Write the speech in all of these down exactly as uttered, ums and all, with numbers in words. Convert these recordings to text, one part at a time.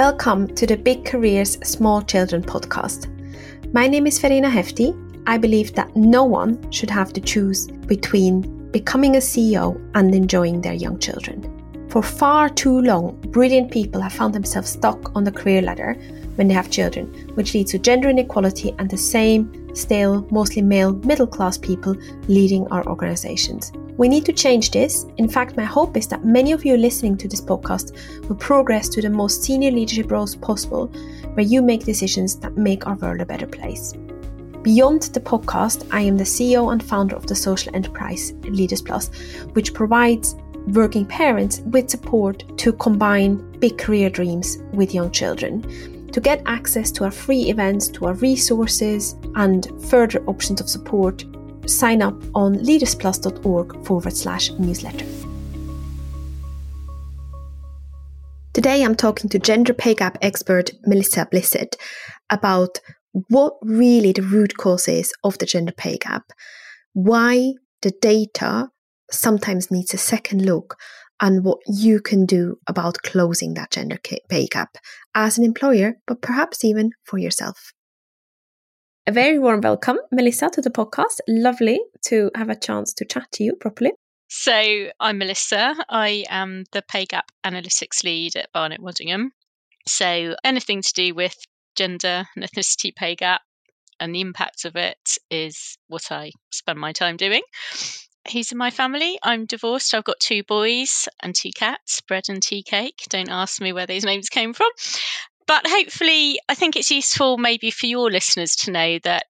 Welcome to the Big Careers, Small Children podcast. My name is Verena Hefti. I believe that no one should have to choose between becoming a C E O and enjoying their young children. For far too long, brilliant people have found themselves stuck on the career ladder when they have children, which leads to gender inequality and the same stale, mostly male, middle-class people leading our organizations. We need to change this. In fact, my hope is that many of you listening to this podcast will progress to the most senior leadership roles possible, where you make decisions that make our world a better place. Beyond the podcast, I am the C E O and founder of the social enterprise Leaders Plus, which provides working parents with support to combine big career dreams with young children. To get access to our free events, to our resources and further options of support, sign up on leadersplus.org forward slash newsletter. Today I'm talking to gender pay gap expert Melissa Blissett about what really the root cause is of the gender pay gap, why the data sometimes needs a second look, and what you can do about closing that gender pay gap as an employer, but perhaps even for yourself. A very warm welcome, Melissa, to the podcast. Lovely to have a chance to chat to you properly. So I'm Melissa. I am the pay gap analytics lead at Barnett Waddingham. So anything to do with gender and ethnicity pay gap and the impact of it is what I spend my time doing. He's in my family. I'm divorced. I've got two boys and two cats, bread and tea cake. Don't ask me where those names came from. But hopefully, I think it's useful maybe for your listeners to know that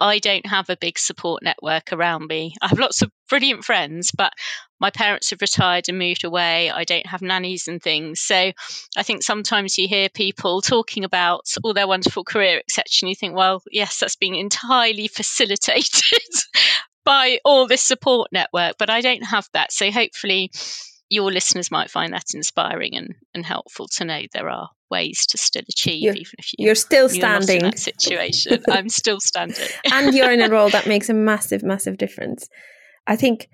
I don't have a big support network around me. I have lots of brilliant friends, but my parents have retired and moved away. I don't have nannies and things. So I think sometimes you hear people talking about all their wonderful career, et cetera, and you think, well, yes, that's been entirely facilitated by all this support network, but I don't have that. So hopefully your listeners might find that inspiring and, and helpful to know there are ways to still achieve, you're, even if you, you're still you're standing in that situation. I'm still standing. And you're in a role that makes a massive, massive difference. I think,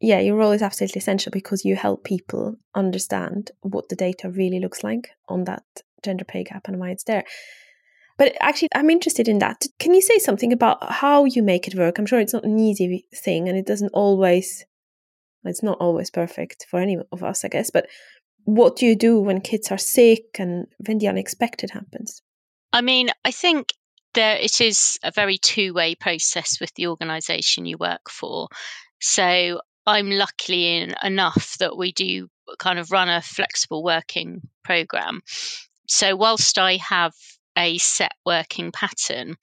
yeah, your role is absolutely essential because you help people understand what the data really looks like on that gender pay gap and why it's there. But actually, I'm interested in that. Can you say something about how you make it work? I'm sure it's not an easy thing and it doesn't always, it's not always perfect for any of us, I guess. But what do you do when kids are sick and when the unexpected happens? I mean, I think there it is a very two-way process with the organisation you work for. So I'm lucky in, enough that we do kind of run a flexible working programme. So whilst I have a set working pattern,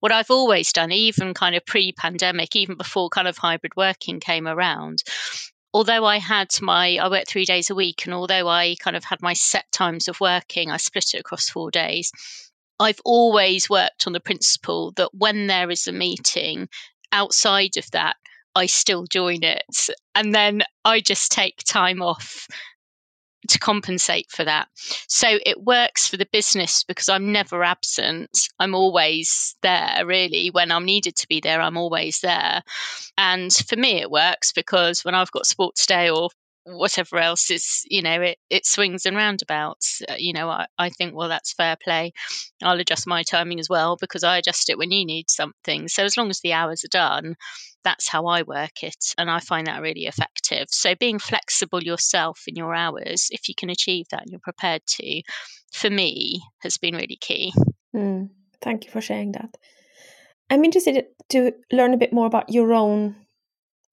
what I've always done, even kind of pre-pandemic, even before kind of hybrid working came around, although I had my, I worked three days a week, and although I kind of had my set times of working, I split it across four days. I've always worked on the principle that when there is a meeting outside of that, I still join it. And then I just take time off to compensate for that. So it works for the business because I'm never absent. I'm always there, really. When I'm needed to be there, I'm always there. And for me, it works because when I've got sports day or whatever else, it's, you know, it, it swings and roundabouts. Uh, you know, I, I think, well, that's fair play. I'll adjust my timing as well because I adjust it when you need something. So as long as the hours are done, that's how I work it. And I find that really effective. So being flexible yourself in your hours, if you can achieve that and you're prepared to, for me, has been really key. Mm, thank you for sharing that. I'm interested to learn a bit more about your own,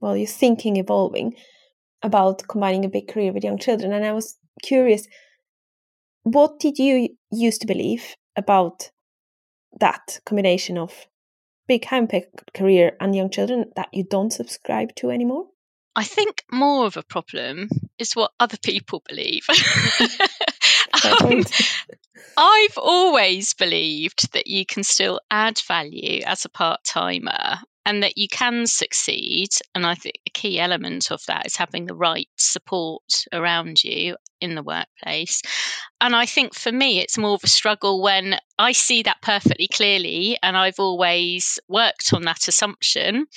well, your thinking evolving about combining a big career with young children. And I was curious, what did you used to believe about that combination of big high-impact career and young children that you don't subscribe to anymore? I think more of a problem is what other people believe. um, I've always believed that you can still add value as a part-timer and that you can succeed. And I think a key element of that is having the right support around you in the workplace. And I think for me, it's more of a struggle when I see that perfectly clearly. And I've always worked on that assumption,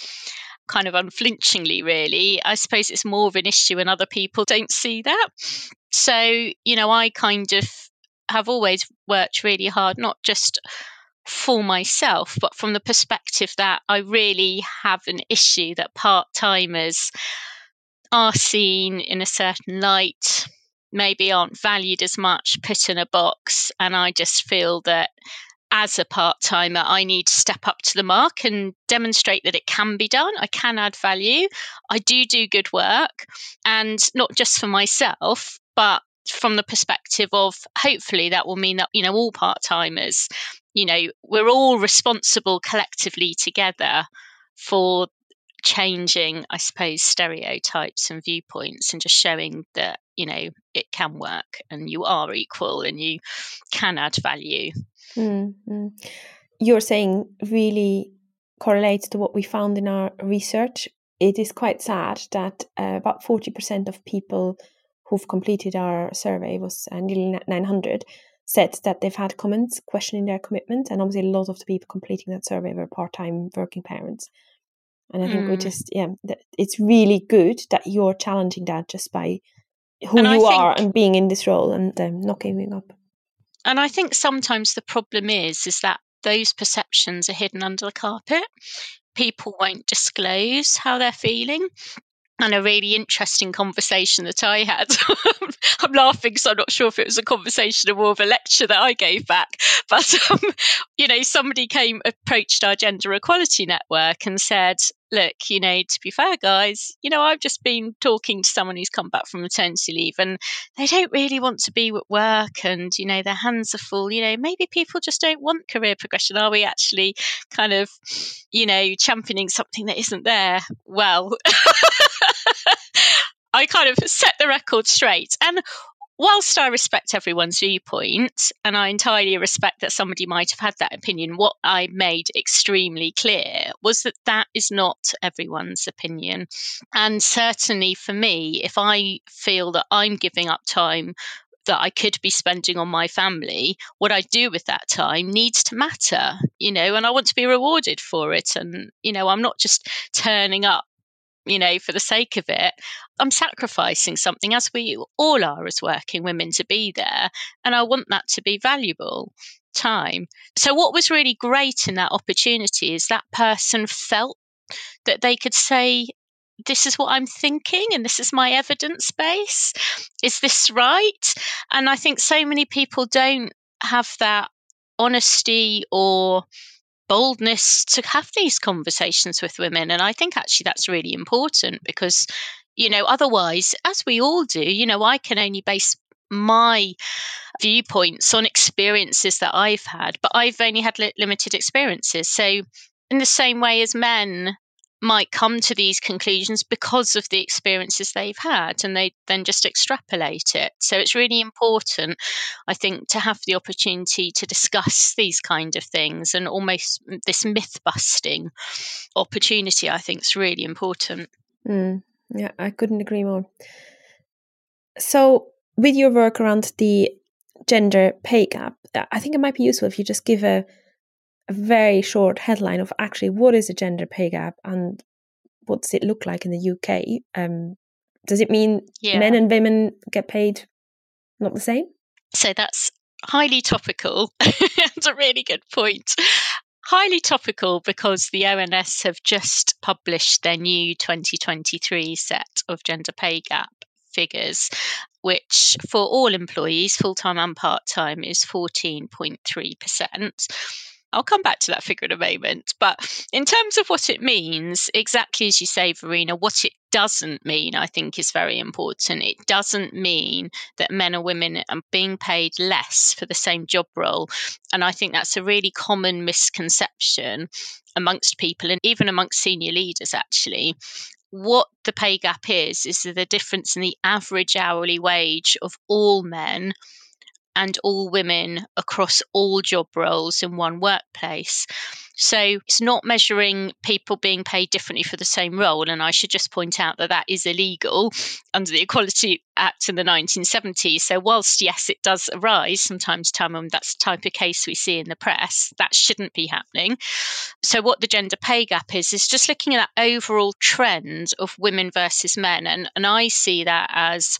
kind of unflinchingly, really. I suppose it's more of an issue when other people don't see that. So, you know, I kind of have always worked really hard, not just for myself, but from the perspective that I really have an issue that part-timers are seen in a certain light, maybe aren't valued as much, put in a box. And I just feel that as a part-timer, I need to step up to the mark and demonstrate that it can be done. I can add value. I do do good work, and not just for myself, but from the perspective of hopefully that will mean that, you know, all part-timers, you know, we're all responsible collectively together for changing, I suppose, stereotypes and viewpoints, and just showing that, you know, it can work and you are equal and you can add value. Mm-hmm. You're saying really correlates to what we found in our research. It is quite sad that uh, about forty percent of people who've completed our survey, was uh, nearly nine hundred, said that they've had comments questioning their commitment. And obviously a lot of the people completing that survey were part-time working parents. And I think mm. we just, yeah, that it's really good that you're challenging that just by who and you think, are and being in this role and um, not giving up. And I think sometimes the problem is, is that those perceptions are hidden under the carpet. People won't disclose how they're feeling. And a really interesting conversation that I had, I'm laughing because I'm not sure if it was a conversation or more of a lecture that I gave back. But, um, you know, somebody came, approached our gender equality network and said, look, you know, to be fair, guys, you know, I've just been talking to someone who's come back from maternity leave and they don't really want to be at work and, you know, their hands are full. You know, maybe people just don't want career progression. Are we actually kind of, you know, championing something that isn't there? Well, I kind of set the record straight. And whilst I respect everyone's viewpoint, and I entirely respect that somebody might have had that opinion, what I made extremely clear was that that is not everyone's opinion. And certainly for me, if I feel that I'm giving up time that I could be spending on my family, what I do with that time needs to matter, you know, and I want to be rewarded for it. And, you know, I'm not just turning up, you know, for the sake of it. I'm sacrificing something, as we all are as working women, to be there. And I want that to be valuable time. So what was really great in that opportunity is that person felt that they could say, this is what I'm thinking and this is my evidence base. Is this right? And I think so many people don't have that honesty or boldness to have these conversations with women. And I think actually that's really important because, you know, otherwise, as we all do, you know, I can only base my viewpoints on experiences that I've had, but I've only had li- limited experiences. So in the same way as men might come to these conclusions because of the experiences they've had, and they then just extrapolate it. So it's really important, I think, to have the opportunity to discuss these kind of things, and almost this myth-busting opportunity, I think, is really important. Mm, yeah, I couldn't agree more. So with your work around the gender pay gap, I think it might be useful if you just give a a very short headline of actually what is a gender pay gap and what does it look like in the U K? Um, does it mean yeah. men and women get paid not the same? So that's highly topical. That's a really good point. Highly topical because the O N S have just published their new twenty twenty-three set of gender pay gap figures, which for all employees, full-time and part-time, is fourteen point three percent. I'll come back to that figure in a moment. But in terms of what it means, exactly as you say, Verena, what it doesn't mean, I think, is very important. It doesn't mean that men or women are being paid less for the same job role. And I think that's a really common misconception amongst people, and even amongst senior leaders, actually. What the pay gap is, is the difference in the average hourly wage of all men and all women across all job roles in one workplace. So it's not measuring people being paid differently for the same role. And I should just point out that that is illegal under the Equality Act in the nineteen seventies. So whilst, yes, it does arise sometimes, time, that's the type of case we see in the press, that shouldn't be happening. So what the gender pay gap is, is just looking at that overall trend of women versus men. And, and I see that as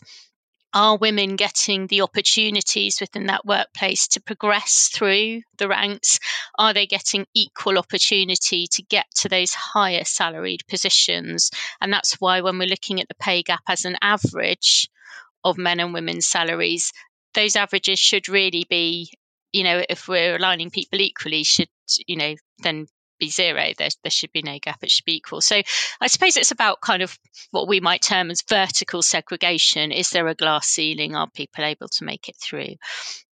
Are women getting the opportunities within that workplace to progress through the ranks? Are they getting equal opportunity to get to those higher salaried positions? And that's why when we're looking at the pay gap as an average of men and women's salaries, those averages should really be, you know, if we're aligning people equally, should, you know, then be zero. There, there should be no gap. It should be equal. So I suppose it's about kind of what we might term as vertical segregation. Is there a glass ceiling? Are people able to make it through?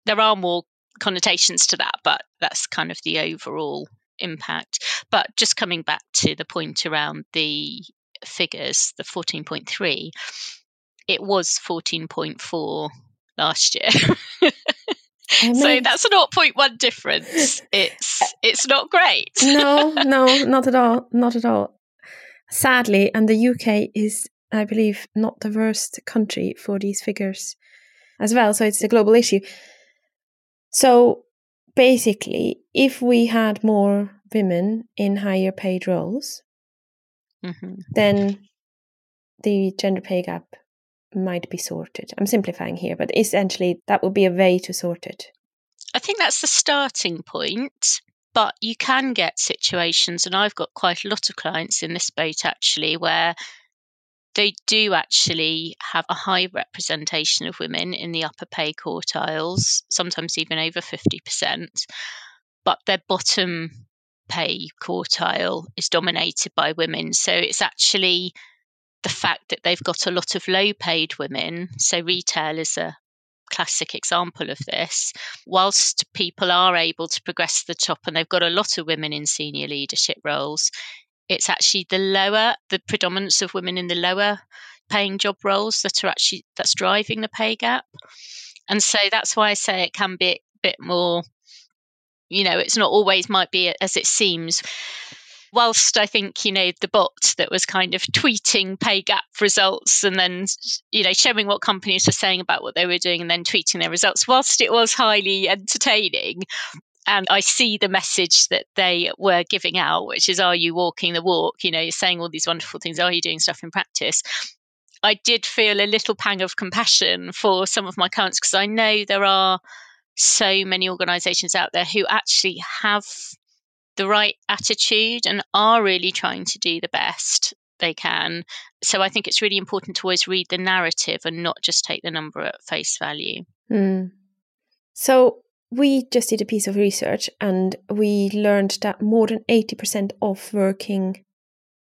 There are more connotations to that, but that's kind of the overall impact. But just coming back to the point around the figures, the fourteen point three, it was fourteen point four last year. I mean, so that's a zero point one difference. It's it's not great. no, no, not at all. Not at all. Sadly, and the U K is, I believe, not the worst country for these figures as well. So it's a global issue. So basically, if we had more women in higher paid roles, mm-hmm. then the gender pay gap might be sorted. I'm simplifying here, but essentially that would be a way to sort it. I think that's the starting point, but you can get situations, and I've got quite a lot of clients in this boat actually, where they do actually have a high representation of women in the upper pay quartiles, sometimes even over fifty percent, but their bottom pay quartile is dominated by women. So it's actually the fact that they've got a lot of low-paid women, so retail is a classic example of this, whilst people are able to progress to the top and they've got a lot of women in senior leadership roles, it's actually the lower, the predominance of women in the lower paying job roles that are actually, that's driving the pay gap. And so that's why I say it can be a bit more, you know, it's not always might be as it seems. Whilst I think, you know, the bot that was kind of tweeting pay gap results and then, you know, showing what companies were saying about what they were doing and then tweeting their results, whilst it was highly entertaining, and I see the message that they were giving out, which is, are you walking the walk? You know, you're saying all these wonderful things. Are you doing stuff in practice? I did feel a little pang of compassion for some of my clients, because I know there are so many organisations out there who actually have the right attitude and are really trying to do the best they can. So I think it's really important to always read the narrative and not just take the number at face value. Mm. So we just did a piece of research and we learned that more than eighty percent of working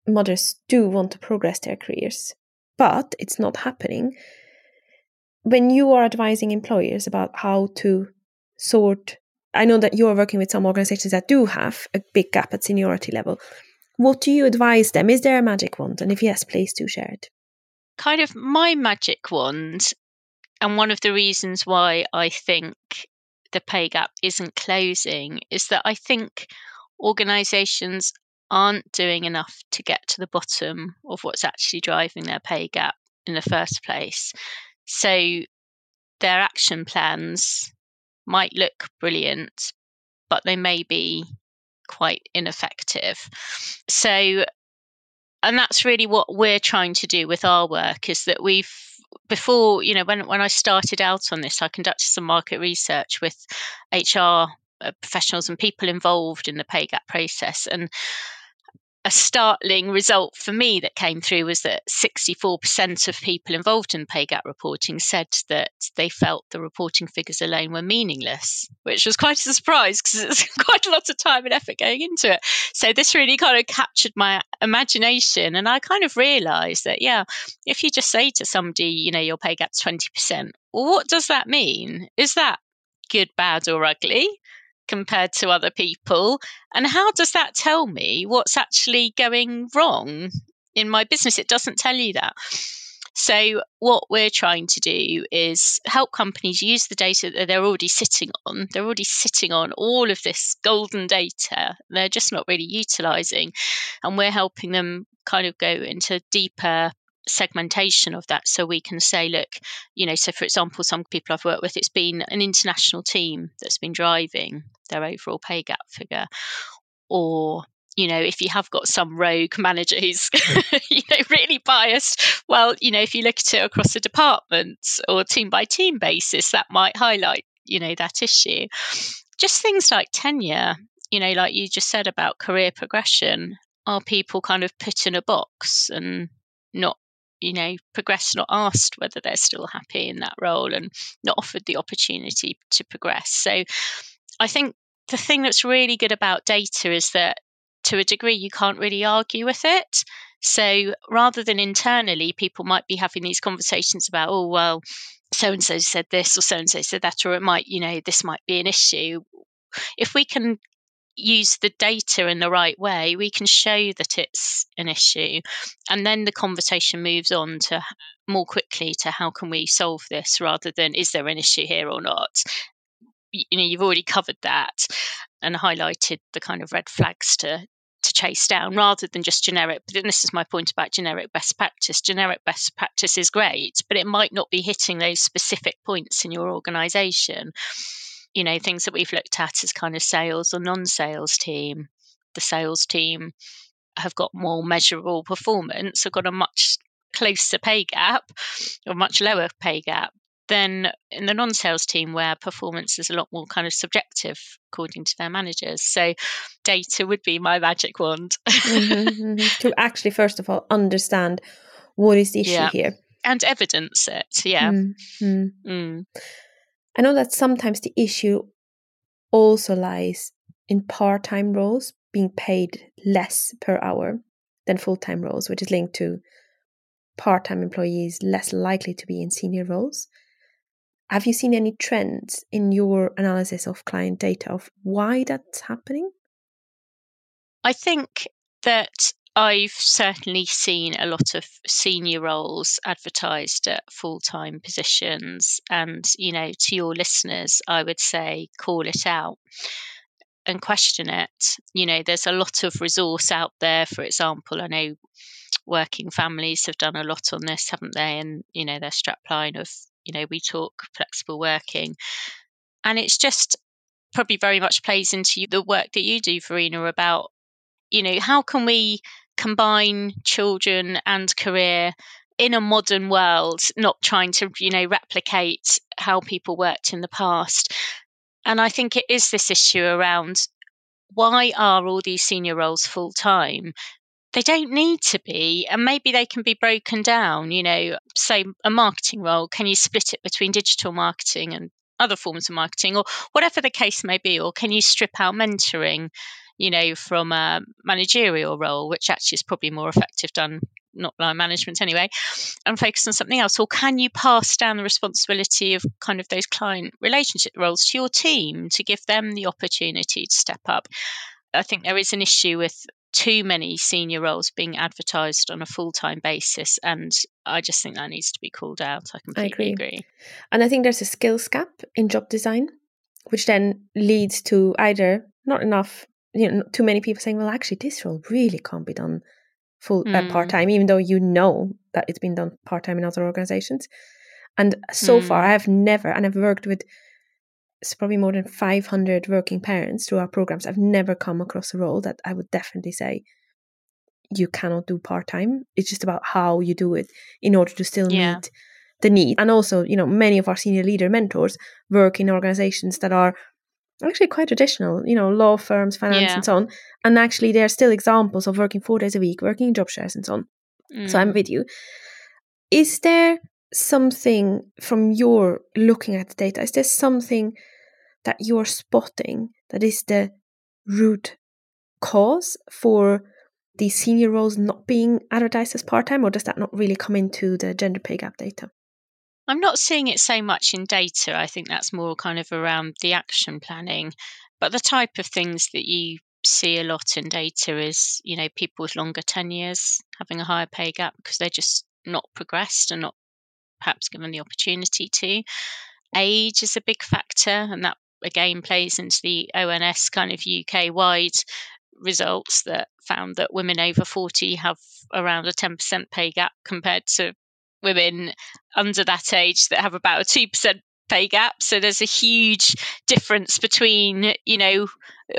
mothers do want to progress their careers, but it's not happening. When you are advising employers about how to sort, I know that you're working with some organizations that do have a big gap at seniority level. What do you advise them? Is there a magic wand? And if yes, please do share it. Kind of my magic wand, and one of the reasons why I think the pay gap isn't closing, is that I think organizations aren't doing enough to get to the bottom of what's actually driving their pay gap in the first place. So their action plans might look brilliant, but they may be quite ineffective. So, and that's really what we're trying to do with our work, is that we've, before, you know, when, when I started out on this, I conducted some market research with H R professionals and people involved in the pay gap process. And a startling result for me that came through was that sixty-four percent of people involved in pay gap reporting said that they felt the reporting figures alone were meaningless, which was quite a surprise because it's quite a lot of time and effort going into it. So this really kind of captured my imagination, and I kind of realised that, yeah, if you just say to somebody, you know, your pay gap's twenty percent, well, what does that mean? Is that good, bad or ugly compared to other people? And how does that tell me what's actually going wrong in my business? It doesn't tell you that. So what we're trying to do is help companies use the data that they're already sitting on. They're already sitting on all of this golden data. They're just not really utilising. And we're helping them kind of go into deeper segmentation of that, so we can say, look, you know, so for example, some people I've worked with, it's been an international team that's been driving their overall pay gap figure, or you know, if you have got some rogue manager who's, you know, really biased, well, you know, if you look at it across the departments or team by team basis, that might highlight, you know, that issue. Just things like tenure, you know, like you just said about career progression, are people kind of put in a box and not, you know, progress, not asked whether they're still happy in that role and not offered the opportunity to progress. So I think the thing that's really good about data is that to a degree, you can't really argue with it. So rather than internally, people might be having these conversations about, oh, well, so-and-so said this or so-and-so said that, or it might, you know, this might be an issue. If we can use the data in the right way, we can show that it's an issue. And then the conversation moves on to more quickly to how can we solve this, rather than is there an issue here or not? You know, you've already covered that and highlighted the kind of red flags to to chase down, rather than just generic. But then this is my point about generic best practice. Generic best practice is great, but it might not be hitting those specific points in your organisation. You know, things that we've looked at as kind of sales or non-sales team. The sales team have got more measurable performance, have got a much closer pay gap or much lower pay gap than in the non-sales team, where performance is a lot more kind of subjective according to their managers. So data would be my magic wand. mm-hmm, mm-hmm. To actually, first of all, understand what is the issue yeah. here. And evidence it, yeah. Mm-hmm. Mm. I know that sometimes the issue also lies in part-time roles being paid less per hour than full-time roles, which is linked to part-time employees less likely to be in senior roles. Have you seen any trends in your analysis of client data of why that's happening? I think that I've certainly seen a lot of senior roles advertised at full-time positions. And, you know, to your listeners, I would say call it out and question it. You know, there's a lot of resource out there. For example, I know Working Families have done a lot on this, haven't they? And, you know, their strapline of, you know, we talk flexible working. And it's just probably very much plays into the work that you do, Verena, about, you know, how can we combine children and career in a modern world, not trying to, you know, replicate how people worked in the past. And I think it is this issue around why are all these senior roles full time? They don't need to be, and maybe they can be broken down, you know, say a marketing role, can you split it between digital marketing and other forms of marketing, or whatever the case may be, or can you strip out mentoring, you know, from a managerial role, which actually is probably more effective done not by management anyway, and focus on something else, or can you pass down the responsibility of kind of those client relationship roles to your team to give them the opportunity to step up? I think there is an issue with too many senior roles being advertised on a full-time basis, and I just think that needs to be called out. I completely I agree. agree. And I think there's a skills gap in job design, which then leads to either not enough, you know, too many people saying, well, actually, this role really can't be done full mm. uh, part-time, even though you know that it's been done part-time in other organizations. And so mm. far, I have never, and I've worked with it's probably more than five hundred working parents through our programs. I've never come across a role that I would definitely say you cannot do part-time. It's just about how you do it in order to still yeah. meet the need. And also, you know, many of our senior leader mentors work in organizations that are actually quite traditional, you know, law firms, finance yeah. and so on. And actually, there are still examples of working four days a week, working job shares and so on. Mm. So I'm with you. Is there something from your looking at the data, is there something that you're spotting that is the root cause for these senior roles not being advertised as part-time, or does that not really come into the gender pay gap data? I'm not seeing it so much in data. I think that's more kind of around the action planning, but the type of things that you see a lot in data is, you know, people with longer tenures having a higher pay gap because they're just not progressed and not perhaps given the opportunity to. Age is a big factor, and that again plays into the O N S kind of U K-wide results that found that women over forty have around a ten percent pay gap compared to women under that age that have about a two percent pay gap. So there's a huge difference between, you know,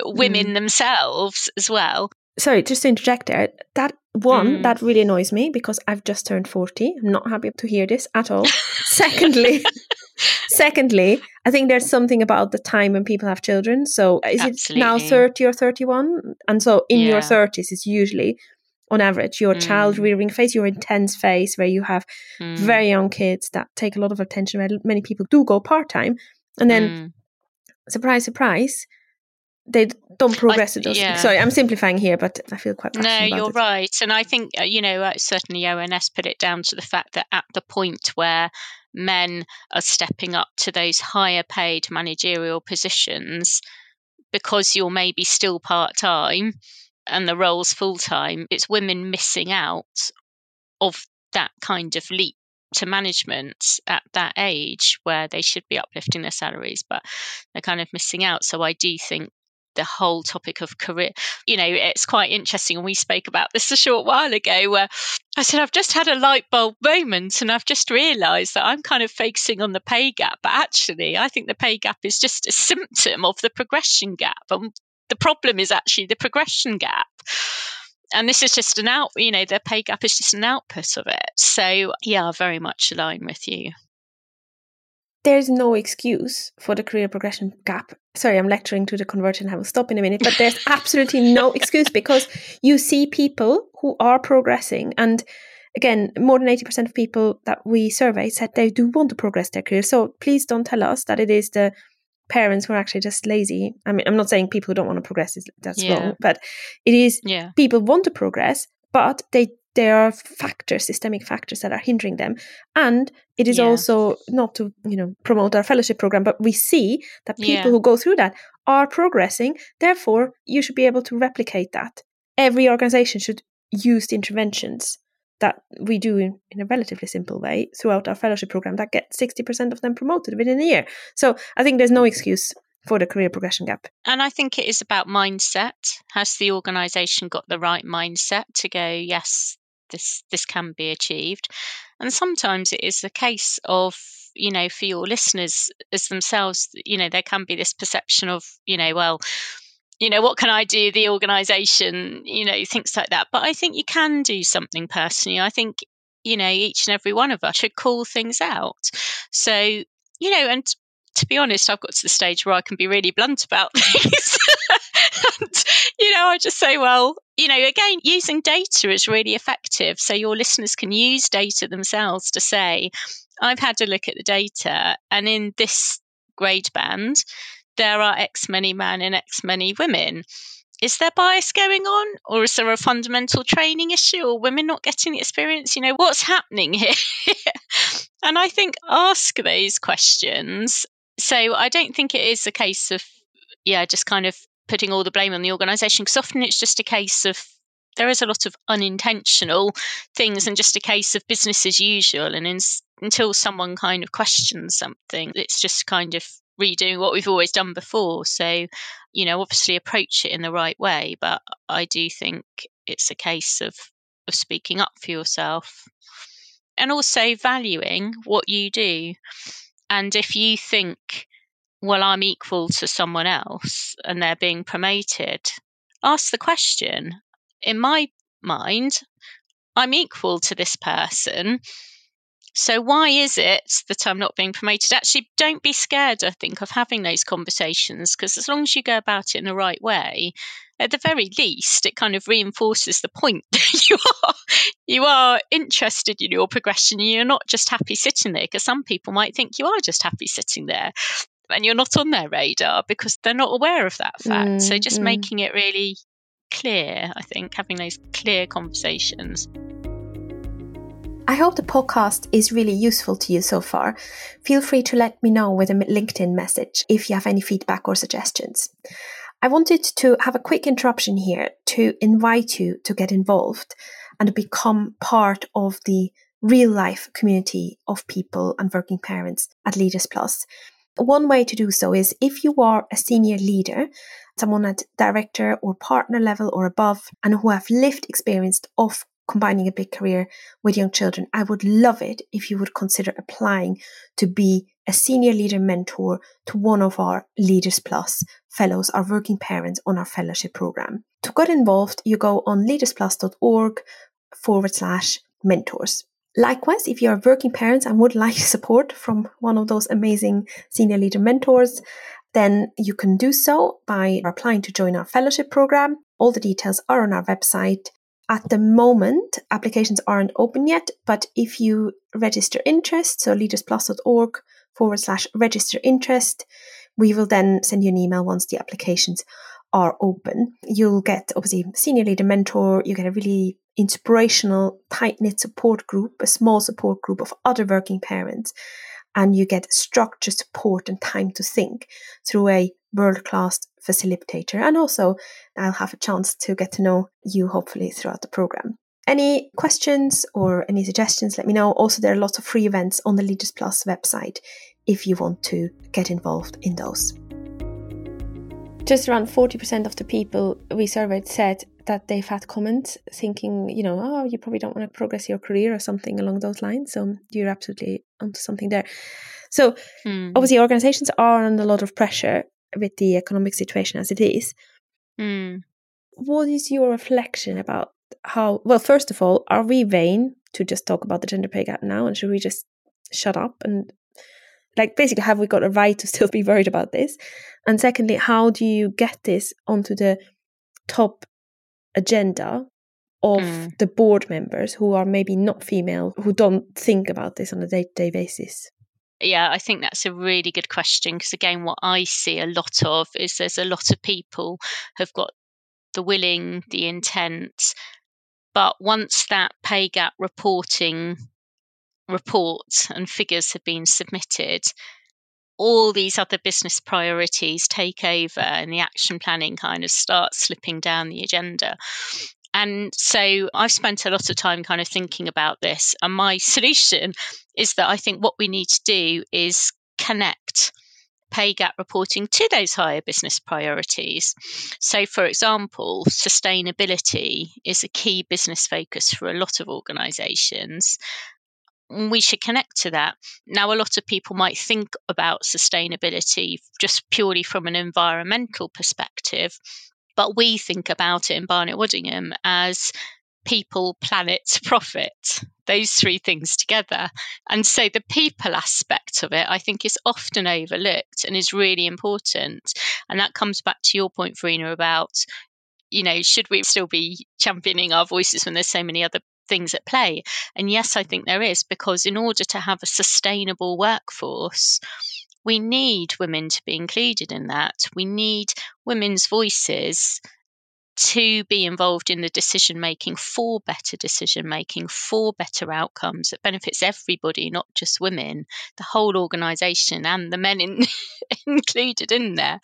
women mm. themselves as well. sorry, just to interject there, that one, mm. that really annoys me because I've just turned forty. I'm not happy to hear this at all. Secondly, secondly, I think there's something about the time when people have children. So is Absolutely. It now thirty or thirty-one? And so in yeah. your thirties, it's usually, on average, your mm. child rearing phase, your intense phase where you have mm. very young kids that take a lot of attention, where many people do go part-time. And then, mm. surprise, surprise, they don't progress I, at those. Yeah. Sorry, I'm simplifying here, but I feel quite passionate. No, you're about it. Right. And I think, you know, certainly O N S put it down to the fact that at the point where men are stepping up to those higher paid managerial positions, because you're maybe still part-time and the role's full-time, it's women missing out of that kind of leap to management at that age where they should be uplifting their salaries, but they're kind of missing out. So I do think the whole topic of career, you know, it's quite interesting. And we spoke about this a short while ago where I said, I've just had a light bulb moment and I've just realised that I'm kind of focusing on the pay gap. But actually, I think the pay gap is just a symptom of the progression gap. And the problem is actually the progression gap. And this is just an out, you know, the pay gap is just an output of it. So, yeah, I very much align with you. There's no excuse for the career progression gap. Sorry, I'm lecturing to the converted and I will stop in a minute, but there's absolutely no excuse because you see people who are progressing. And again, more than eighty percent of people that we surveyed said they do want to progress their career. So please don't tell us that it is the parents who are actually just lazy. I mean, I'm not saying people who don't want to progress, is that's yeah. wrong, but it is yeah. people want to progress, but they there are factors, systemic factors that are hindering them. And it is yeah. also not to, you know, promote our fellowship program, but we see that people yeah. who go through that are progressing. Therefore, you should be able to replicate that. Every organization should use the interventions that we do in, in a relatively simple way throughout our fellowship program that get sixty percent of them promoted within a year. So I think there's no excuse for the career progression gap. And I think it is about mindset. Has the organization got the right mindset to go, yes, this this can be achieved? And sometimes it is the case of, you know, for your listeners as themselves, you know, there can be this perception of, you know, well, you know, what can I do? The organisation, you know, things like that. But I think you can do something personally. I think, you know, each and every one of us should call things out. So, you know, and to be honest, I've got to the stage where I can be really blunt about things. And, you know, I just say, well, you know, again, using data is really effective. So your listeners can use data themselves to say, I've had a look at the data and in this grade band, there are X many men and X many women. Is there bias going on? Or is there a fundamental training issue or women not getting the experience? You know, what's happening here? And I think ask those questions. So I don't think it is a case of, yeah, just kind of putting all the blame on the organisation, because often it's just a case of there is a lot of unintentional things and just a case of business as usual. And in, until someone kind of questions something, it's just kind of redoing what we've always done before. So, you know, obviously approach it in the right way. But I do think it's a case of, of speaking up for yourself and also valuing what you do. And if you think, well, I'm equal to someone else and they're being promoted, ask the question, in my mind, I'm equal to this person. So why is it that I'm not being promoted? Actually, don't be scared, I think, of having those conversations, because as long as you go about it in the right way, at the very least, it kind of reinforces the point that you are, you are interested in your progression. You're not just happy sitting there, because some people might think you are just happy sitting there and you're not on their radar because they're not aware of that fact. Mm, so just mm. making it really clear, I think, having those clear conversations. I hope the podcast is really useful to you so far. Feel free to let me know with a LinkedIn message if you have any feedback or suggestions. I wanted to have a quick interruption here to invite you to get involved and to become part of the real life community of people and working parents at Leaders Plus. One way to do so is if you are a senior leader, someone at director or partner level or above, and who have lived experience of combining a big career with young children, I would love it if you would consider applying to be a senior leader mentor to one of our Leaders Plus fellows, our working parents on our fellowship program. To get involved, you go on leaders plus dot org forward slash mentors. Likewise, if you are working parents and would like support from one of those amazing senior leader mentors, then you can do so by applying to join our fellowship program. All the details are on our website. At the moment, applications aren't open yet, but if you register interest, so leaders plus dot org forward slash register interest, we will then send you an email once the applications are open. You'll get, obviously, senior leader mentor, you get a really inspirational, tight-knit support group, a small support group of other working parents, and you get structure, support, and time to think through a world-class facilitator. And also, I'll have a chance to get to know you, hopefully, throughout the program. Any questions or any suggestions, let me know. Also, there are lots of free events on the Leaders Plus website if you want to get involved in those. Just around forty percent of the people we surveyed said that they've had comments thinking, you know, oh, you probably don't want to progress your career or something along those lines. So you're absolutely onto something there. So mm. obviously organizations are under a lot of pressure with the economic situation as it is. Mm. What is your reflection about how, well, first of all, are we vain to just talk about the gender pay gap now? And should we just shut up and like basically have we got a right to still be worried about this? And secondly, how do you get this onto the top agenda of mm. the board members who are maybe not female, who don't think about this on a day-to-day basis? Yeah, I think that's a really good question, because again, what I see a lot of is there's a lot of people have got the willing, the intent, but once that pay gap reporting report and figures have been submitted, all these other business priorities take over and the action planning kind of starts slipping down the agenda. And so I've spent a lot of time kind of thinking about this. And my solution is that I think what we need to do is connect pay gap reporting to those higher business priorities. So, for example, sustainability is a key business focus for a lot of organisations. We should connect to that. Now, a lot of people might think about sustainability just purely from an environmental perspective, but we think about it in Barnett Waddingham as people, planet, profit, those three things together. And so the people aspect of it, I think, is often overlooked and is really important. And that comes back to your point, Verena, about, you know, should we still be championing our voices when there's so many other things at play? And yes, I think there is, because in order to have a sustainable workforce, we need women to be included in that. We need women's voices to be involved in the decision making for better decision making, for better outcomes that benefits everybody, not just women, the whole organisation and the men in, included in there.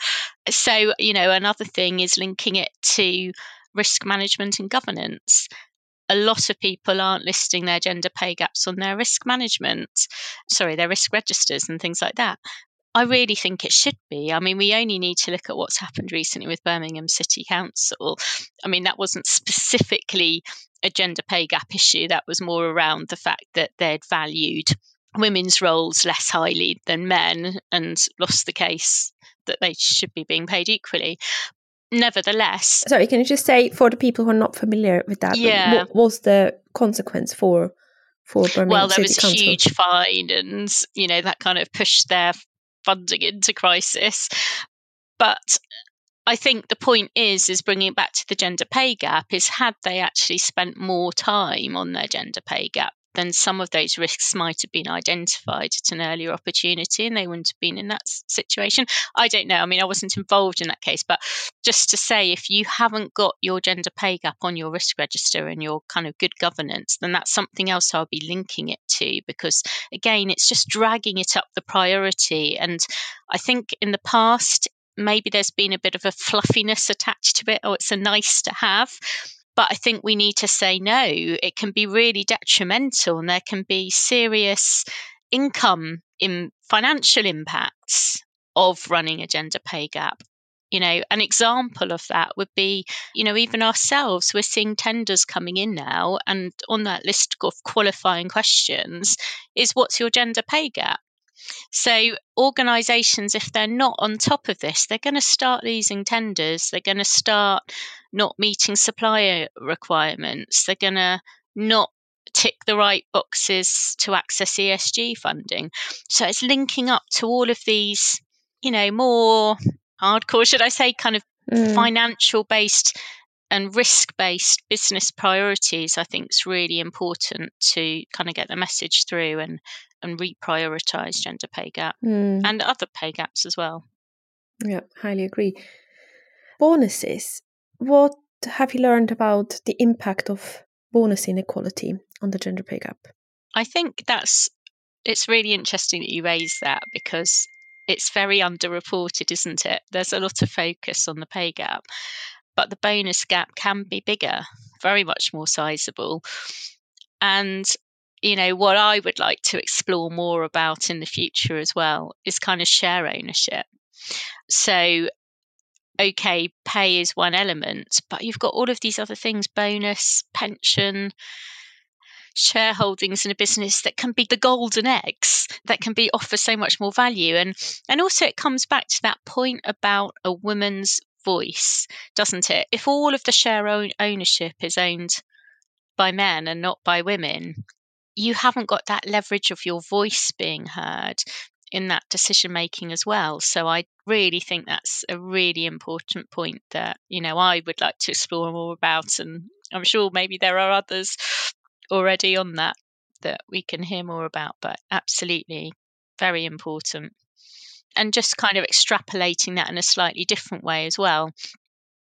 So, you know, another thing is linking it to risk management and governance. A lot of people aren't listing their gender pay gaps on their risk management, sorry, their risk registers and things like that. I really think it should be. I mean, we only need to look at what's happened recently with Birmingham City Council. I mean, that wasn't specifically a gender pay gap issue. That was more around the fact that they'd valued women's roles less highly than men and lost the case that they should be being paid equally. Nevertheless, sorry, can you just say for the people who are not familiar with that, yeah. what was the consequence for for Birmingham Well, there City was a Council? Huge fine, and you know that kind of pushed their funding into crisis. But I think the point is, is bringing it back to the gender pay gap is, had they actually spent more time on their gender pay gap, then some of those risks might have been identified at an earlier opportunity and they wouldn't have been in that situation. I don't know. I mean, I wasn't involved in that case, but just to say, if you haven't got your gender pay gap on your risk register and your kind of good governance, then that's something else I'll be linking it to, because again, it's just dragging it up the priority. And I think in the past, maybe there's been a bit of a fluffiness attached to it. Oh, it's a nice to have. But I think we need to say no, it can be really detrimental and there can be serious income in financial impacts of running a gender pay gap. You know, an example of that would be, you know, even ourselves, we're seeing tenders coming in now, and on that list of qualifying questions is, what's your gender pay gap? So organisations, if they're not on top of this, they're going to start losing tenders. They're going to start not meeting supplier requirements. They're going to not tick the right boxes to access E S G funding. So it's linking up to all of these, you know, more hardcore, should I say, kind of mm. financial-based and risk-based business priorities, I think is really important to kind of get the message through and, and reprioritise gender pay gap mm. and other pay gaps as well. Yeah, highly agree. Bonuses. What have you learned about the impact of bonus inequality on the gender pay gap? I think that's, it's really interesting that you raise that because it's very underreported, isn't it? There's a lot of focus on the pay gap, but the bonus gap can be bigger, very much more sizable. And, you know, what I would like to explore more about in the future as well is kind of share ownership. So, okay, pay is one element, but you've got all of these other things, bonus, pension, shareholdings in a business that can be the golden eggs that can be offer so much more value. And, and also it comes back to that point about a woman's voice, doesn't it? If all of the share own ownership is owned by men and not by women, you haven't got that leverage of your voice being heard in that decision making as well. So I really think that's a really important point that, you know, I would like to explore more about, and I'm sure maybe there are others already on that that we can hear more about, but absolutely very important. And just kind of extrapolating that in a slightly different way as well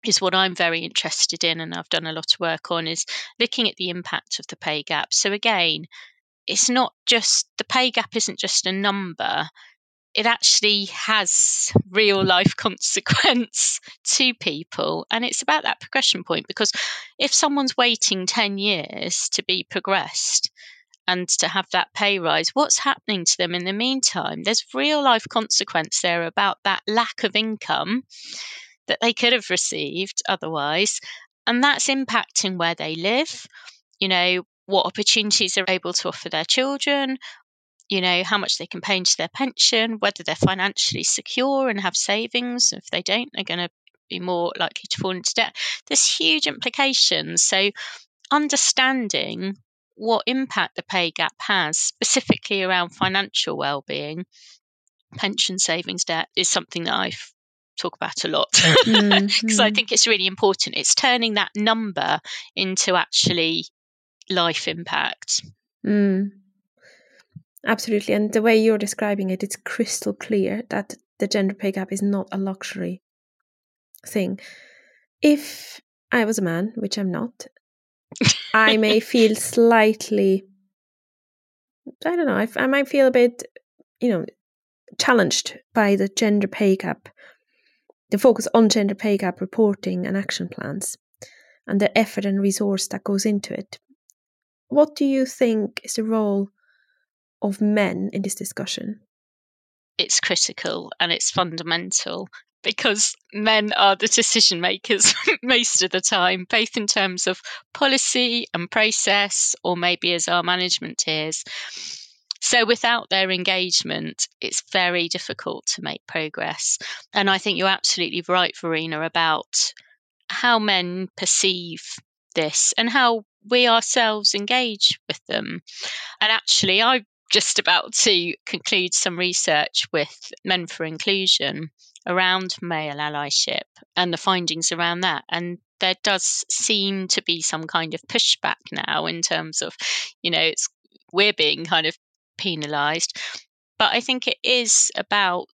is what I'm very interested in, and I've done a lot of work on, is looking at the impact of the pay gap. So again, it's not just, the pay gap isn't just a number. It actually has real life consequence to people. And it's about that progression point, because if someone's waiting ten years to be progressed and to have that pay rise, what's happening to them in the meantime? There's real life consequence there about that lack of income that they could have received otherwise. And that's impacting where they live, you know, what opportunities they're able to offer their children, you know, how much they can pay into their pension, whether they're financially secure and have savings. If they don't, they're going to be more likely to fall into debt. There's huge implications. So understanding what impact the pay gap has specifically around financial well-being, pension, savings, debt, is something that I talk about a lot because mm-hmm. I think it's really important. It's turning that number into actually life impact. Mm. Absolutely. And the way you're describing it, it's crystal clear that the gender pay gap is not a luxury thing. If I was a man, which I'm not, I may feel slightly, I don't know, I, I might feel a bit, you know, challenged by the gender pay gap, the focus on gender pay gap reporting and action plans, and the effort and resource that goes into it. What do you think is the role of men in this discussion? It's critical and it's fundamental, because men are the decision makers most of the time, both in terms of policy and process, or maybe as our management is. So without their engagement, it's very difficult to make progress. And I think you're absolutely right, Verena, about how men perceive this and how we ourselves engage with them. And actually, I'm just about to conclude some research with Men for Inclusion around male allyship and the findings around that. And there does seem to be some kind of pushback now in terms of, you know, it's we're being kind of penalised. But I think it is about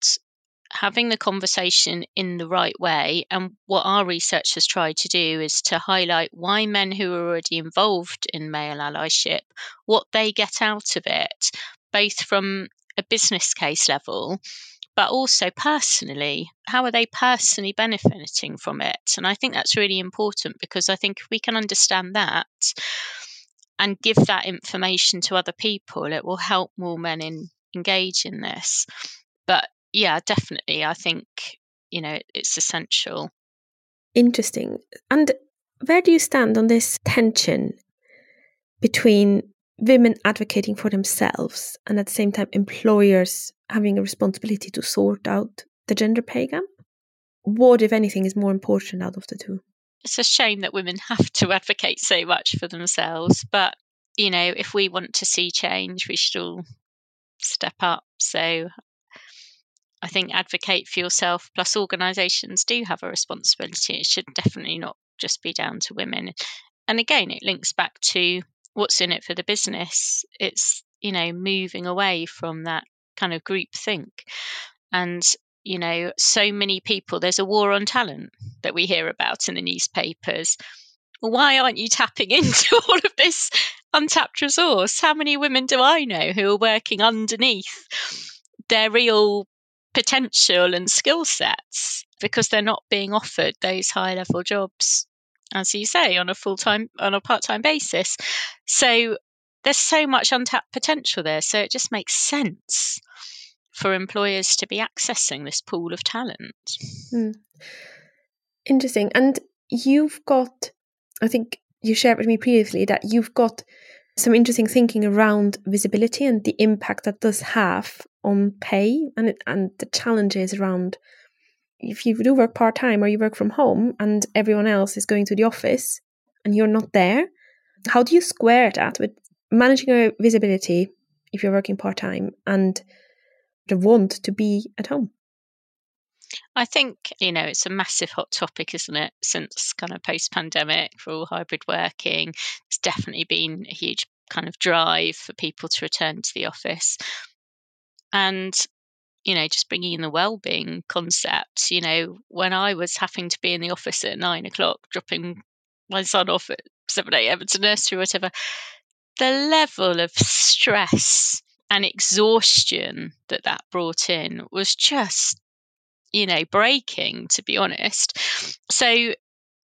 having the conversation in the right way. And what our research has tried to do is to highlight why men who are already involved in male allyship, what they get out of it, both from a business case level, but also personally, how are they personally benefiting from it? And I think that's really important, because I think if we can understand that and give that information to other people, it will help more men in, engage in this. But yeah, definitely, I think, you know, it's essential. Interesting. And where do you stand on this tension between women advocating for themselves and at the same time employers having a responsibility to sort out the gender pay gap? What, if anything, is more important out of the two? It's a shame that women have to advocate so much for themselves, but, you know, if we want to see change, we should all step up. So I think advocate for yourself, plus organisations do have a responsibility. It should definitely not just be down to women. And again, it links back to what's in it for the business. It's, you know, moving away from that kind of group think. And you know, so many people, there's a war on talent that we hear about in the newspapers. Why aren't you tapping into all of this untapped resource? How many women do I know who are working underneath their real potential and skill sets because they're not being offered those high level jobs, as you say, on a full-time, on a part-time basis? So there's so much untapped potential there. So it just makes sense for employers to be accessing this pool of talent. Mm. Interesting. And you've got, I think you shared with me previously that you've got some interesting thinking around visibility and the impact that does have on pay and, and the challenges around if you do work part-time or you work from home and everyone else is going to the office and you're not there. How do you square that with managing your visibility if you're working part-time and the want to be at home? I think, you know, it's a massive hot topic, isn't it? Since kind of post-pandemic for all hybrid working, it's definitely been a huge kind of drive for people to return to the office. And, you know, just bringing in the well-being concept, you know, when I was having to be in the office at nine o'clock, dropping my son off at seven a.m. to nursery or whatever, the level of stress and exhaustion that that brought in was just, you know, breaking, to be honest. So,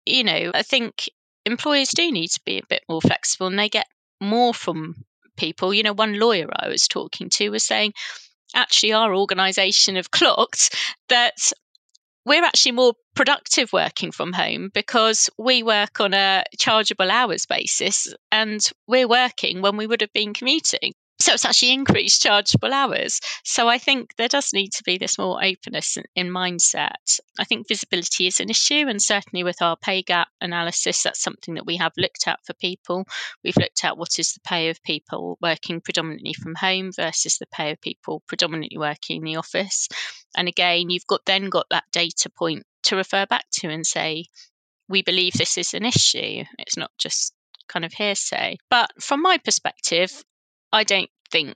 you know, I think employers do need to be a bit more flexible and they get more from people. You know, one lawyer I was talking to was saying, actually, our organisation have clocked that we're actually more productive working from home because we work on a chargeable hours basis and we're working when we would have been commuting. So it's actually increased chargeable hours. So I think there does need to be this more openness in, in mindset. I think visibility is an issue, and certainly with our pay gap analysis, that's something that we have looked at for people. We've looked at what is the pay of people working predominantly from home versus the pay of people predominantly working in the office. And again, you've got then got that data point to refer back to and say, we believe this is an issue. It's not just kind of hearsay. But from my perspective, I don't think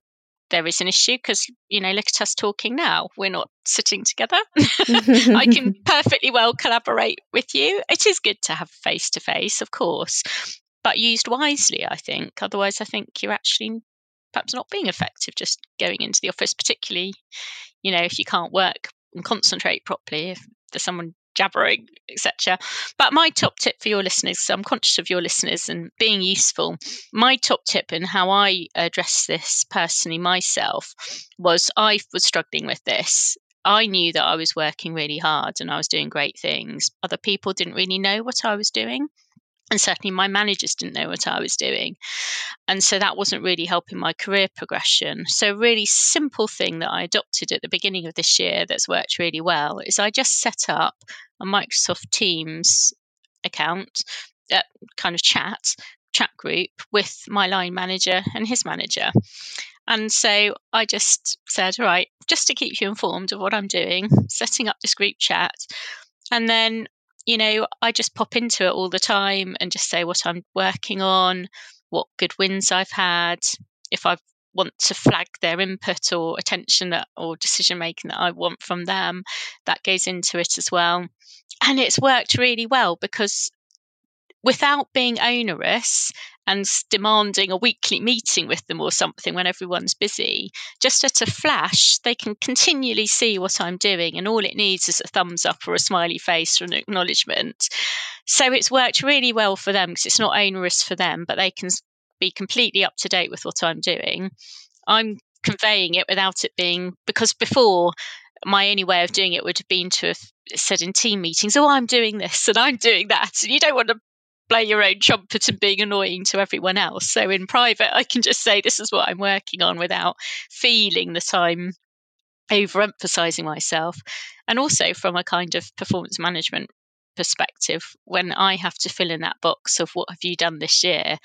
there is an issue because, you know, look at us talking now. We're not sitting together. I can perfectly well collaborate with you. It is good to have face-to-face, of course, but used wisely, I think. Otherwise, I think you're actually perhaps not being effective just going into the office, particularly, you know, if you can't work and concentrate properly, if there's someone jabbering, et cetera. But my top tip for your listeners, so I'm conscious of your listeners and being useful, my top tip and how I addressed this personally myself was I was struggling with this. I knew that I was working really hard and I was doing great things. Other people didn't really know what I was doing. And certainly my managers didn't know what I was doing. And so that wasn't really helping my career progression. So a really simple thing that I adopted at the beginning of this year that's worked really well is I just set up a Microsoft Teams account, uh, kind of chat, chat group with my line manager and his manager. And so I just said, all right, just to keep you informed of what I'm doing, setting up this group chat. And then you know, I just pop into it all the time and just say what I'm working on, what good wins I've had, if I want to flag their input or attention that, or decision making that I want from them, that goes into it as well. And it's worked really well because without being onerous and demanding a weekly meeting with them or something when everyone's busy, just at a flash, they can continually see what I'm doing and all it needs is a thumbs up or a smiley face or an acknowledgement. So it's worked really well for them because it's not onerous for them, but they can be completely up to date with what I'm doing. I'm conveying it without it being, because before, my only way of doing it would have been to have said in team meetings, oh, I'm doing this and I'm doing that. And you don't want to display your own trumpet and being annoying to everyone else. So in private, I can just say, this is what I'm working on without feeling that I'm overemphasizing myself. And also from a kind of performance management perspective, when I have to fill in that box of what have you done this year,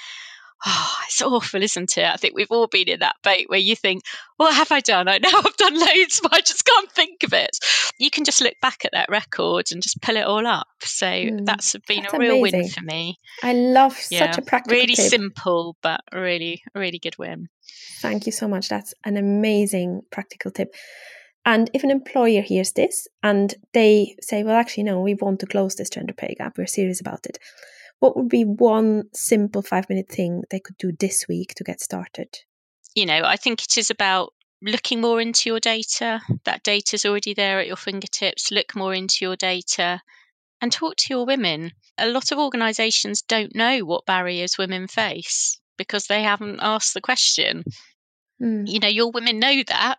oh, it's awful, isn't it? I think we've all been in that boat where you think, what have I done? I know I've done loads, but I just can't think of it. You can just look back at that record and just pull it all up. So mm, that's been that's a real amazing. Win for me. I love yeah, such a practical Really tip. Simple, but really, really good win. Thank you so much. That's an amazing practical tip. And if an employer hears this and they say, well, actually, no, we want to close this gender pay gap, we're serious about it, what would be one simple five-minute thing they could do this week to get started? You know, I think it is about looking more into your data. That data is already there at your fingertips. Look more into your data and talk to your women. A lot of organisations don't know what barriers women face because they haven't asked the question. Mm. You know, your women know that,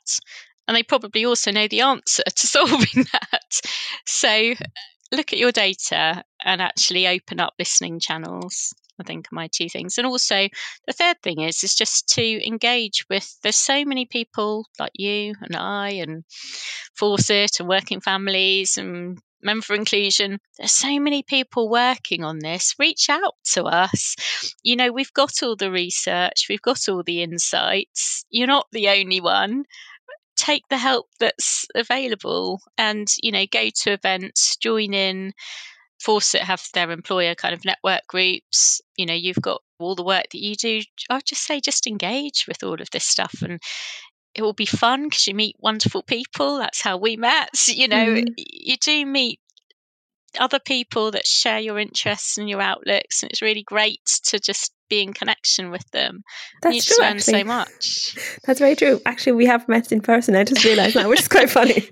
and they probably also know the answer to solving that. So look at your data and actually open up listening channels, I think, are my two things. And also the third thing is, is just to engage with, there's so many people like you and I and Fawcett and Working Families and Men for Inclusion. There's so many people working on this. Reach out to us. You know, we've got all the research. We've got all the insights. You're not the only one. Take the help that's available and, you know, go to events, join in. Fawcett have their employer kind of network groups. You know, you've got all the work that you do. I would just say just engage with all of this stuff, and it will be fun because you meet wonderful people. That's how we met. So, you know, mm. you do meet other people that share your interests and your outlooks, and it's really great to just be in connection with them. That's you just true, learn so much. That's very true. Actually, we have met in person. I just realised now, which is quite funny.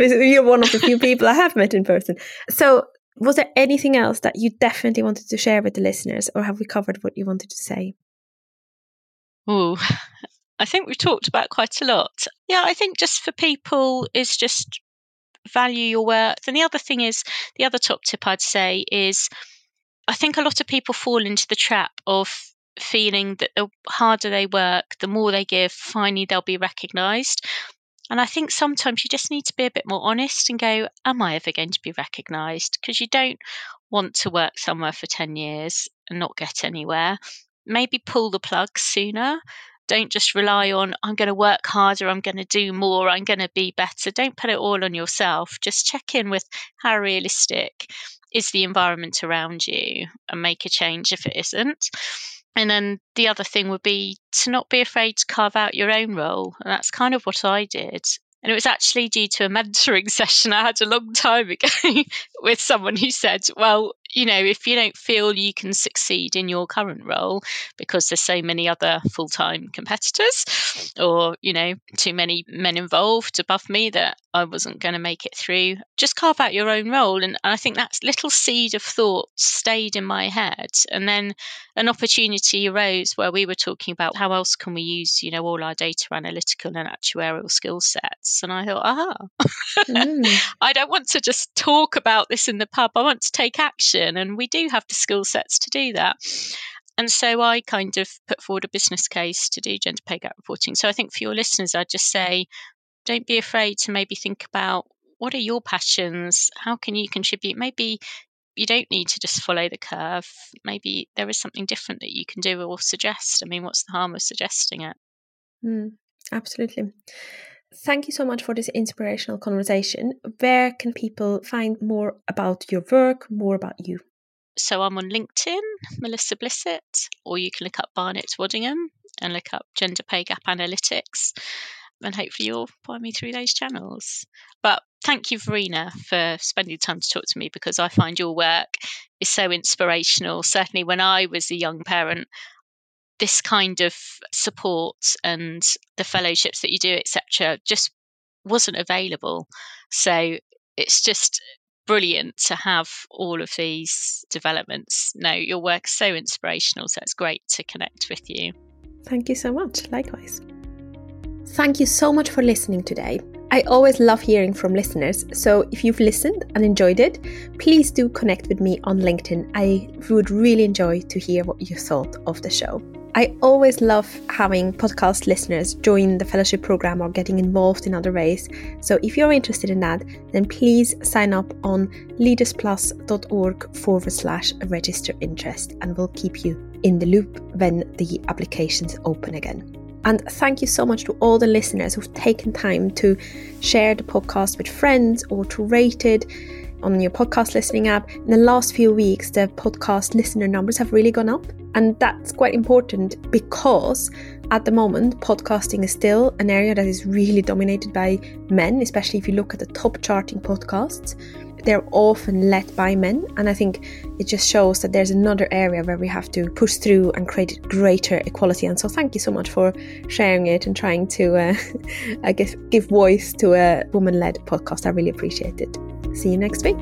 You're one of the few people I have met in person. So, was there anything else that you definitely wanted to share with the listeners, or have we covered what you wanted to say? Oh, I think we've talked about quite a lot. Yeah, I think just for people is just value your work. And the other thing is, the other top tip I'd say is, I think a lot of people fall into the trap of feeling that the harder they work, the more they give, finally they'll be recognised. And I think sometimes you just need to be a bit more honest and go, am I ever going to be recognised? Because you don't want to work somewhere for ten years and not get anywhere. Maybe pull the plug sooner. Don't just rely on, I'm going to work harder, I'm going to do more, I'm going to be better. Don't put it all on yourself. Just check in with how realistic is the environment around you and make a change if it isn't. And then the other thing would be to not be afraid to carve out your own role. And that's kind of what I did. And it was actually due to a mentoring session I had a long time ago with someone who said, well, you know, if you don't feel you can succeed in your current role because there's so many other full-time competitors or, you know, too many men involved above me that I wasn't going to make it through, just carve out your own role. And I think that little seed of thought stayed in my head. And then an opportunity arose where we were talking about how else can we use, you know, all our data analytical and actuarial skill sets. And I thought, ah, mm. I don't want to just talk about this in the pub. I want to take action. And we do have the skill sets to do that. And so I kind of put forward a business case to do gender pay gap reporting. So I think for your listeners, I'd just say, don't be afraid to maybe think about what are your passions? How can you contribute? Maybe you don't need to just follow the curve. Maybe there is something different that you can do or suggest. I mean, what's the harm of suggesting it? Mm, absolutely. Thank you so much for this inspirational conversation. Where can people find more about your work, more about you? So I'm on LinkedIn, Melissa Blissett, or you can look up Barnett Waddingham and look up Gender Pay Gap Analytics. And hopefully you'll find me through those channels. But thank you, Verena, for spending time to talk to me, because I find your work is so inspirational. Certainly when I was a young parent, this kind of support and the fellowships that you do, et cetera, just wasn't available. So it's just brilliant to have all of these developments. No, your work's so inspirational. So it's great to connect with you. Thank you so much. Likewise. Thank you so much for listening today. I always love hearing from listeners, so if you've listened and enjoyed it, please do connect with me on LinkedIn. I would really enjoy to hear what you thought of the show. I always love having podcast listeners join the fellowship program or getting involved in other ways. So if you're interested in that, then please sign up on leaders plus dot org forward slash register interest, and we'll keep you in the loop when the applications open again. And thank you so much to all the listeners who've taken time to share the podcast with friends or to rate it on your podcast listening app. In the last few weeks, the podcast listener numbers have really gone up. And that's quite important because at the moment, podcasting is still an area that is really dominated by men, especially if you look at the top charting podcasts. They're often led by men, and I think it just shows that there's another area where we have to push through and create greater equality. And so thank you so much for sharing it and trying to uh, I guess give voice to a woman-led podcast. I really appreciate it. See you next week.